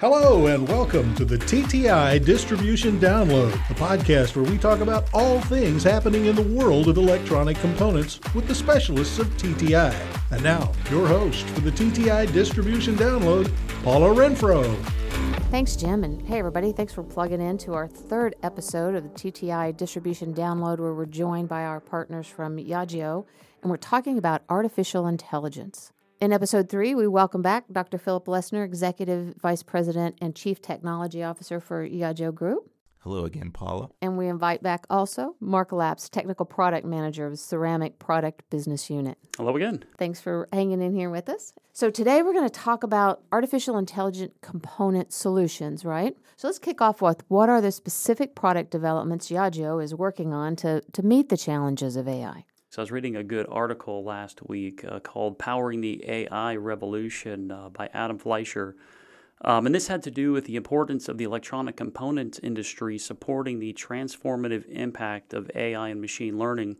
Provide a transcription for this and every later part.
Hello and welcome to the TTI Distribution Download, the podcast where we talk about all things happening in the world of electronic components with the specialists of TTI. And now, your host for the TTI Distribution Download, Paula Renfro. Thanks, Jim. And hey, everybody, thanks for plugging in to our third episode of the TTI Distribution Download, where we're joined by our partners from Yageo, and we're talking about artificial intelligence. In episode 3, we welcome back Dr. Philip Lessner, Executive Vice President and Chief Technology Officer for Yageo Group. Hello again, Paula. And we invite back also Mark Laps, Technical Product Manager of Ceramic Product Business Unit. Hello again. Thanks for hanging in here with us. So today we're going to talk about artificial intelligent component solutions, right? So let's kick off with what are the specific product developments Yageo is working on to meet the challenges of AI? So I was reading a good article last week called Powering the AI Revolution by Adam Fleischer. And this had to do with the importance of the electronic components industry supporting the transformative impact of AI and machine learning.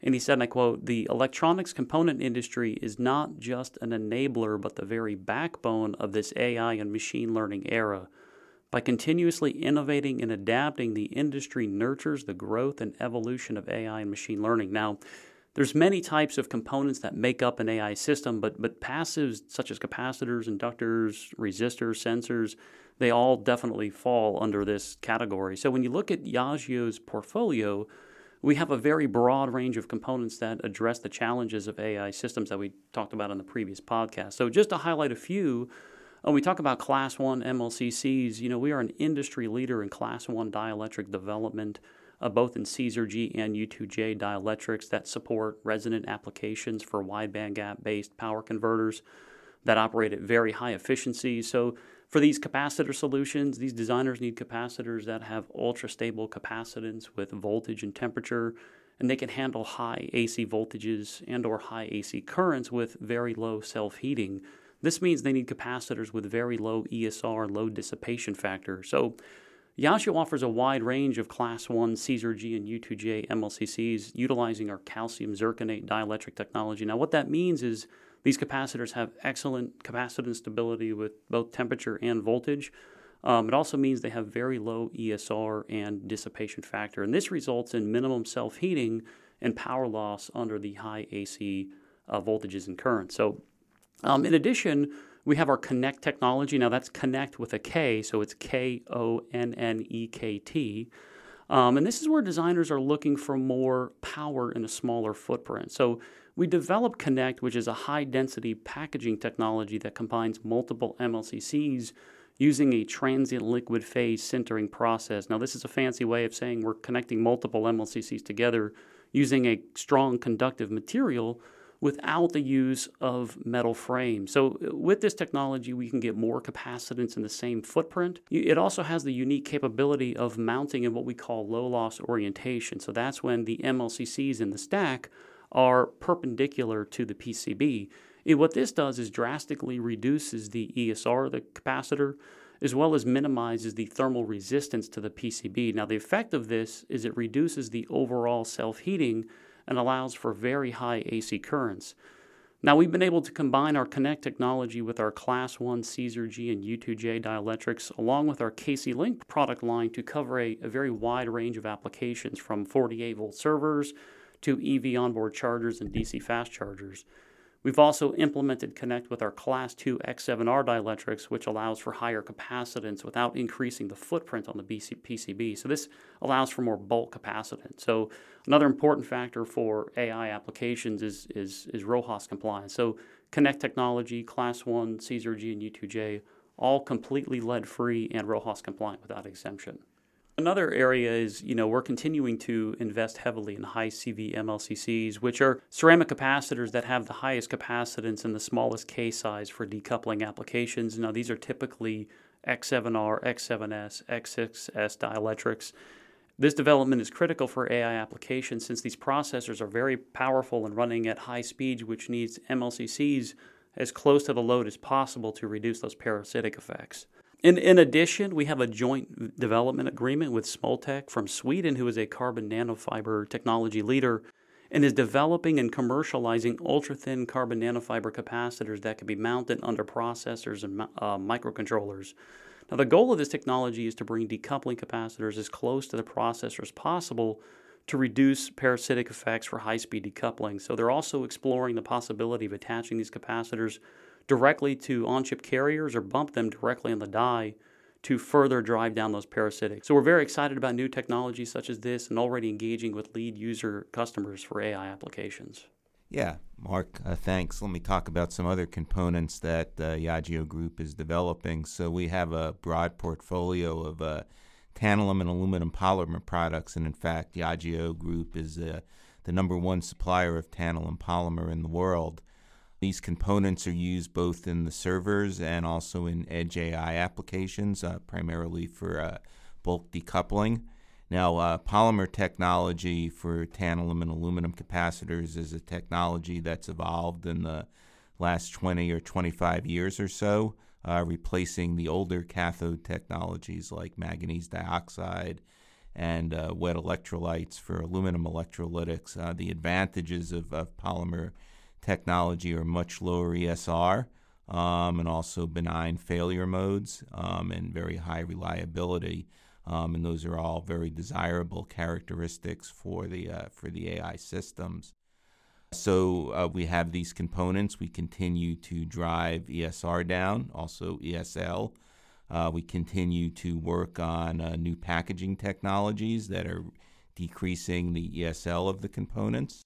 And he said, and I quote, "The electronics component industry is not just an enabler, but the very backbone of this AI and machine learning era. By continuously innovating and adapting, the industry nurtures the growth and evolution of AI and machine learning." Now, there's many types of components that make up an AI system, but passives such as capacitors, inductors, resistors, sensors, they all definitely fall under this category. So when you look at Yageo's portfolio, we have a very broad range of components that address the challenges of AI systems that we talked about in the previous podcast. So just to highlight a few, when we talk about Class 1 MLCCs, you know, we are an industry leader in Class 1 dielectric development, both in CSERG and E2DI dielectrics that support resonant applications for wideband gap-based power converters that operate at very high efficiency. So for these capacitor solutions, these designers need capacitors that have ultra-stable capacitance with voltage and temperature, and they can handle high AC voltages and or high AC currents with very low self-heating. This means they need capacitors with very low ESR, low dissipation factor. So Yageo offers a wide range of Class 1 CSERG and U2J MLCCs utilizing our calcium zirconate dielectric technology. Now what that means is these capacitors have excellent capacitance stability with both temperature and voltage. It also means they have very low ESR and dissipation factor. And this results in minimum self-heating and power loss under the high AC voltages and currents. So in addition, we have our Connect technology. Now that's Connect with a K, so it's K-O-N-N-E-K-T. And this is where designers are looking for more power in a smaller footprint. So we developed Connect, which is a high-density packaging technology that combines multiple MLCCs using a transient liquid phase sintering process. Now this is a fancy way of saying we're connecting multiple MLCCs together using a strong conductive material without the use of metal frames. So with this technology, we can get more capacitance in the same footprint. It also has the unique capability of mounting in what we call low-loss orientation. So that's when the MLCCs in the stack are perpendicular to the PCB. And what this does is drastically reduces the ESR, the capacitor, as well as minimizes the thermal resistance to the PCB. Now, the effect of this is it reduces the overall self-heating and allows for very high AC currents. Now we've been able to combine our Connect technology with our Class 1 CSERG and U2J dielectrics along with our KC-Link product line to cover a very wide range of applications from 48-volt servers to EV onboard chargers and DC fast chargers. We've also implemented Connect with our Class 2 X7R dielectrics, which allows for higher capacitance without increasing the footprint on the PCB. So this allows for more bulk capacitance. So another important factor for AI applications is RoHS compliance. So Connect technology, Class 1, CSERG, and U2J, all completely lead-free and RoHS compliant without exemption. Another area is, you know, we're continuing to invest heavily in high CV MLCCs, which are ceramic capacitors that have the highest capacitance and the smallest K size for decoupling applications. Now, these are typically X7R, X7S, X6S dielectrics. This development is critical for AI applications since these processors are very powerful and running at high speeds, which needs MLCCs as close to the load as possible to reduce those parasitic effects. In addition, we have a joint development agreement with Smoltek from Sweden, who is a carbon nanofiber technology leader. and is developing and commercializing ultra-thin carbon nanofiber capacitors that can be mounted under processors and microcontrollers. Now, the goal of this technology is to bring decoupling capacitors as close to the processor as possible to reduce parasitic effects for high-speed decoupling. So they're also exploring the possibility of attaching these capacitors directly to on-chip carriers or bump them directly on the die to further drive down those parasitics. So we're very excited about new technologies such as this and already engaging with lead user customers for AI applications. Yeah, Mark, thanks. Let me talk about some other components that Yageo Group is developing. So we have a broad portfolio of tantalum and aluminum polymer products, and in fact, Yageo Group is the number one supplier of tantalum polymer in the world. These components are used both in the servers and also in edge AI applications, primarily for bulk decoupling. Now, polymer technology for tantalum and aluminum capacitors is a technology that's evolved in the last 20 or 25 years or so, replacing the older cathode technologies like manganese dioxide and wet electrolytes for aluminum electrolytics. The advantages of polymer technology are much lower ESR and also benign failure modes and very high reliability. And those are all very desirable characteristics for the AI systems. So we have these components. We continue to drive ESR down, also ESL. We continue to work on new packaging technologies that are decreasing the ESL of the components.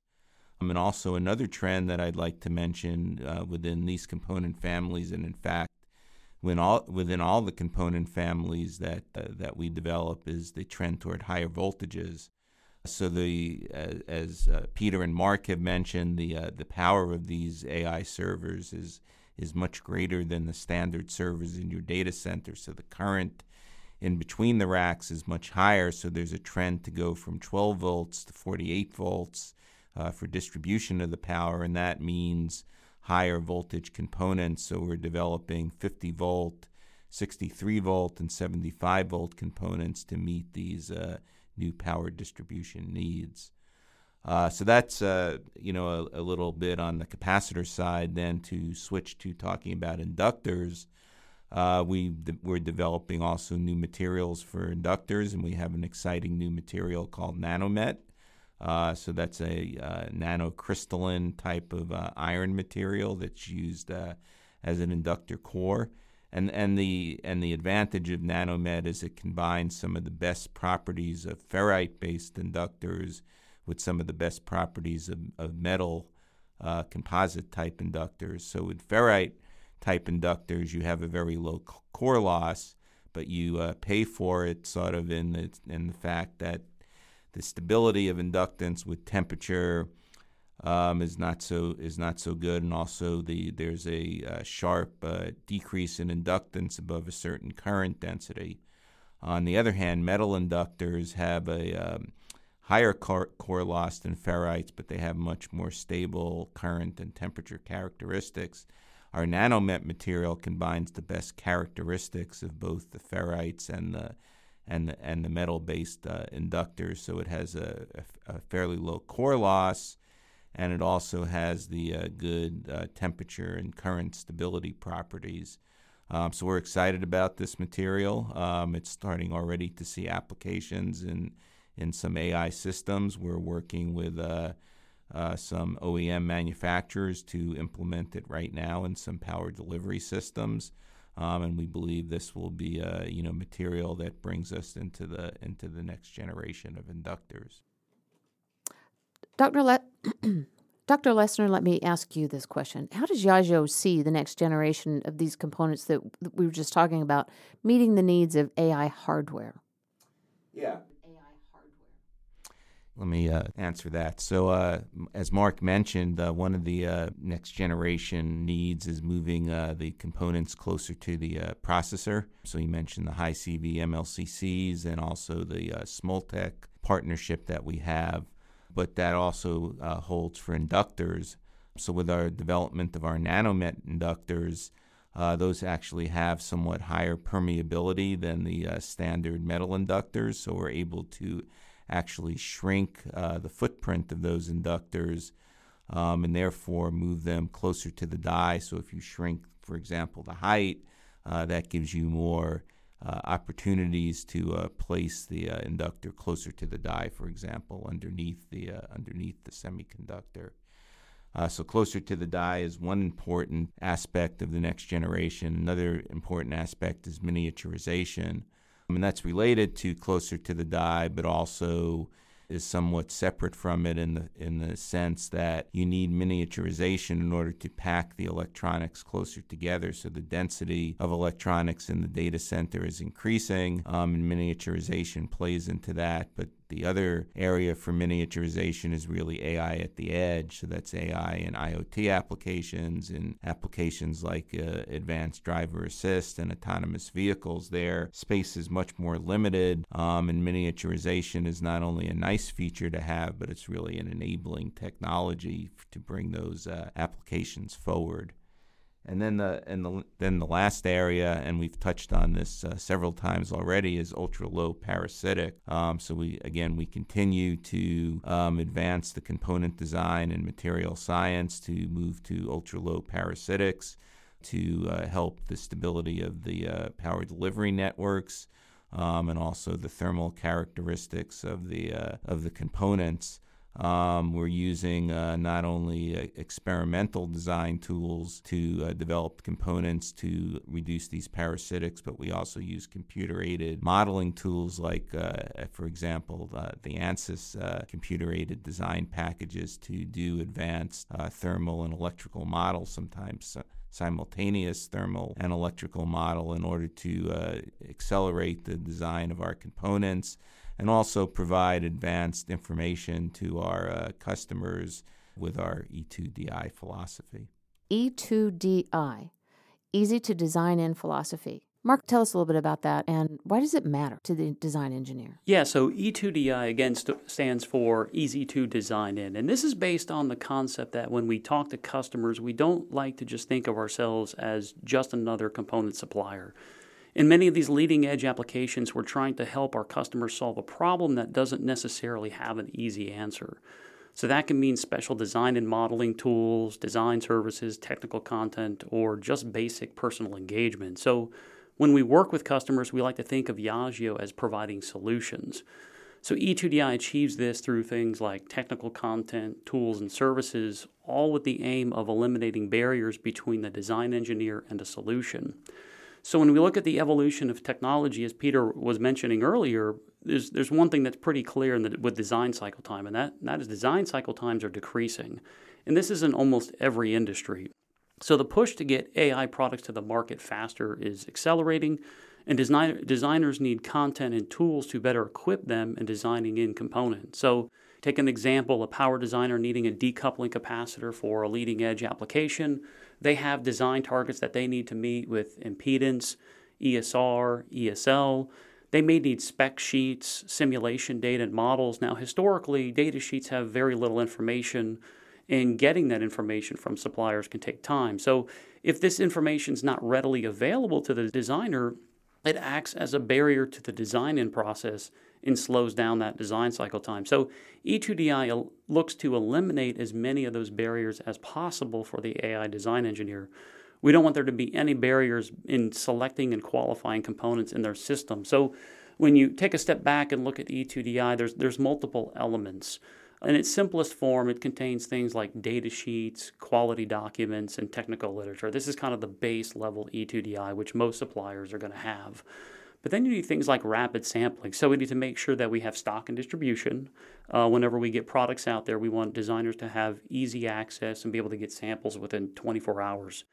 And also another trend that I'd like to mention within these component families, and in fact, within all the component families that we develop, is the trend toward higher voltages. So as Peter and Mark have mentioned, the power of these AI servers is much greater than the standard servers in your data center. So the current in between the racks is much higher. So there's a trend to go from 12 volts to 48 volts. For distribution of the power, and that means higher voltage components. So we're developing 50 volt, 63 volt, and 75 volt components to meet these new power distribution needs. So that's a little bit on the capacitor side. Then to switch to talking about inductors, we're developing also new materials for inductors, and we have an exciting new material called Nanomet. So that's a nanocrystalline type of iron material that's used as an inductor core, and the advantage of Nanomet is it combines some of the best properties of ferrite-based inductors with some of the best properties of metal composite type inductors. So with ferrite type inductors, you have a very low core loss, but you pay for it sort of in the fact that the stability of inductance with temperature is not so good, and also there's a sharp decrease in inductance above a certain current density. On the other hand, metal inductors have a higher core loss than ferrites, but they have much more stable current and temperature characteristics. Our Nanomet material combines the best characteristics of both the ferrites and the metal-based inductors, so it has a fairly low core loss, and it also has the good temperature and current stability properties. So we're excited about this material. It's starting already to see applications in some AI systems. We're working with some OEM manufacturers to implement it right now in some power delivery systems. And we believe this will be a material that brings us into the next generation of inductors. Dr. Lessner, let me ask you this question. How does Yageo see the next generation of these components that we were just talking about meeting the needs of AI hardware? Yeah. Let me answer that. So as Mark mentioned, one of the next generation needs is moving the components closer to the processor. So you mentioned the high CV MLCCs and also the Smoltek partnership that we have, but that also holds for inductors. So with our development of our Nanomet inductors, those actually have somewhat higher permeability than the standard metal inductors, so we're able to actually shrink the footprint of those inductors and therefore move them closer to the die. So if you shrink, for example, the height, that gives you more opportunities to place the inductor closer to the die, for example, underneath the semiconductor. So closer to the die is one important aspect of the next generation. Another important aspect is miniaturization. And that's related to closer to the die, but also is somewhat separate from it in the sense that you need miniaturization in order to pack the electronics closer together. So the density of electronics in the data center is increasing, and miniaturization plays into that. But the other area for miniaturization is really AI at the edge. So that's AI in IoT applications and applications like advanced driver assist and autonomous vehicles. There, space is much more limited, and miniaturization is not only a nice feature to have, but it's really an enabling technology to bring those applications forward. And then the last area, and we've touched on this several times already, is ultra-low parasitic. So we continue to advance the component design and material science to move to ultra-low parasitics to help the stability of the power delivery networks and also the thermal characteristics of the components. We're using not only experimental design tools to develop components to reduce these parasitics, but we also use computer-aided modeling tools like, for example, the ANSYS computer-aided design packages to do advanced thermal and electrical models, sometimes simultaneous thermal and electrical model, in order to accelerate the design of our components and also provide advanced information to our customers with our E2DI philosophy. E2DI, easy to design in philosophy. Mark, tell us a little bit about that, and why does it matter to the design engineer? Yeah, so E2DI, again, stands for easy to design in. And this is based on the concept that when we talk to customers, we don't like to just think of ourselves as just another component supplier. In many of these leading-edge applications, we're trying to help our customers solve a problem that doesn't necessarily have an easy answer. So that can mean special design and modeling tools, design services, technical content, or just basic personal engagement. So when we work with customers, we like to think of Yageo as providing solutions. So E2DI achieves this through things like technical content, tools, and services, all with the aim of eliminating barriers between the design engineer and the solution. So when we look at the evolution of technology, as Peter was mentioning earlier, there's one thing that's pretty clear with design cycle time, and that is design cycle times are decreasing. And this is in almost every industry. So the push to get AI products to the market faster is accelerating, and designers need content and tools to better equip them in designing in components. So take an example, a power designer needing a decoupling capacitor for a leading-edge application. They have design targets that they need to meet with impedance, ESR, ESL. They may need spec sheets, simulation data, and models. Now, historically, data sheets have very little information, and getting that information from suppliers can take time. So if this information is not readily available to the designer, it acts as a barrier to the design-in process and slows down that design cycle time. So E2DI looks to eliminate as many of those barriers as possible for the AI design engineer. We don't want there to be any barriers in selecting and qualifying components in their system. So when you take a step back and look at E2DI, there's multiple elements. In its simplest form, it contains things like data sheets, quality documents, and technical literature. This is kind of the base level E2DI, which most suppliers are going to have. But then you need things like rapid sampling. So we need to make sure that we have stock and distribution. Whenever we get products out there, we want designers to have easy access and be able to get samples within 24 hours.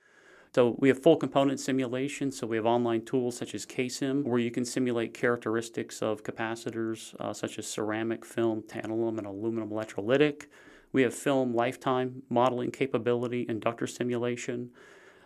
So we have full component simulation, so we have online tools such as KSIM, where you can simulate characteristics of capacitors such as ceramic, film, tantalum, and aluminum electrolytic. We have film lifetime modeling capability, inductor simulation.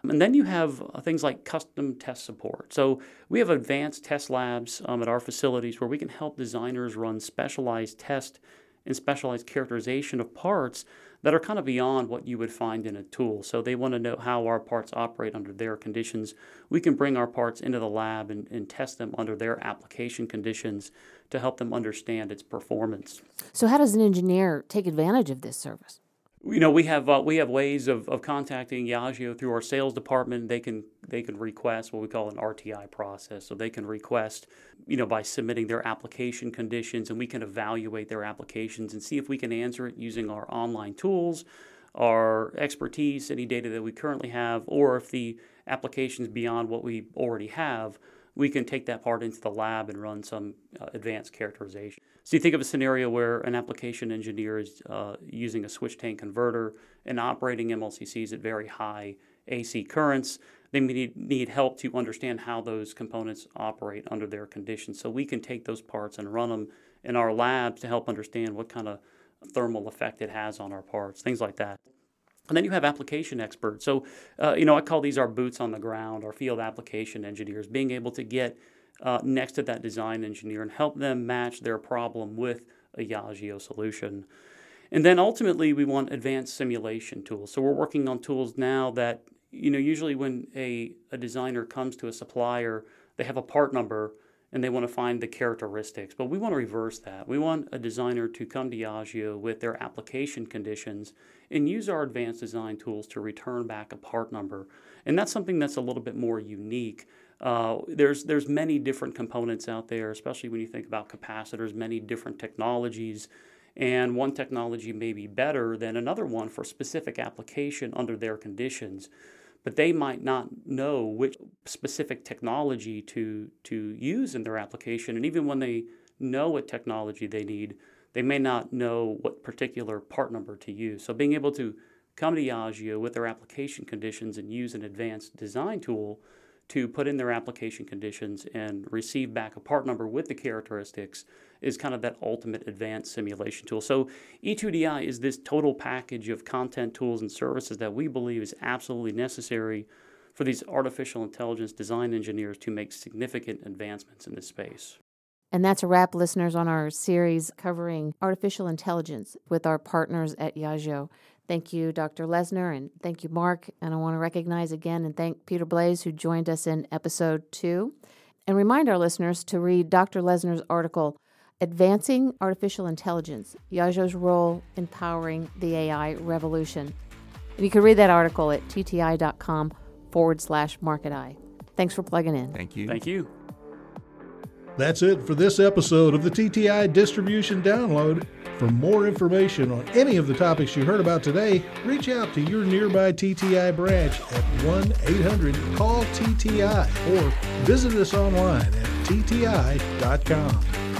And then you have things like custom test support. So we have advanced test labs at our facilities where we can help designers run specialized tests and specialized characterization of parts that are kind of beyond what you would find in a tool. So they want to know how our parts operate under their conditions. We can bring our parts into the lab and test them under their application conditions to help them understand its performance. So how does an engineer take advantage of this service? You know, we have ways of contacting Yageo through our sales department. They can request what we call an RTI process. So they can request, you know, by submitting their application conditions, and we can evaluate their applications and see if we can answer it using our online tools, our expertise, any data that we currently have, or if the application's beyond what we already have, we can take that part into the lab and run some advanced characterization. So you think of a scenario where an application engineer is using a switch tank converter and operating MLCCs at very high AC currents. They need help to understand how those components operate under their conditions. So we can take those parts and run them in our labs to help understand what kind of thermal effect it has on our parts, things like that. And then you have application experts. So, you know, I call these our boots on the ground, our field application engineers, being able to get next to that design engineer and help them match their problem with a Yageo solution. And then ultimately, we want advanced simulation tools. So we're working on tools now that, you know, usually when a designer comes to a supplier, they have a part number and they want to find the characteristics. But we want to reverse that. We want a designer to come to Yageo with their application conditions and use our advanced design tools to return back a part number. And that's something that's a little bit more unique. There's many different components out there, especially when you think about capacitors, many different technologies. And one technology may be better than another one for specific application under their conditions. But they might not know which specific technology to use in their application. And even when they know what technology they need, they may not know what particular part number to use. So being able to come to Yageo with their application conditions and use an advanced design tool to put in their application conditions and receive back a part number with the characteristics is kind of that ultimate advanced simulation tool. So E2DI is this total package of content, tools, and services that we believe is absolutely necessary for these artificial intelligence design engineers to make significant advancements in this space. And that's a wrap, listeners, on our series covering artificial intelligence with our partners at Yageo. Thank you, Dr. Lessner, and thank you, Mark. And I want to recognize again and thank Peter Blaze, who joined us in episode 2. And remind our listeners to read Dr. Lessner's article, Advancing Artificial Intelligence, Yageo's Role in Powering the AI Revolution. And you can read that article at tti.com/MarketEye. Thanks for plugging in. Thank you. Thank you. That's it for this episode of the TTI Distribution Download. For more information on any of the topics you heard about today, reach out to your nearby TTI branch at 1-800-CALL-TTI or visit us online at tti.com.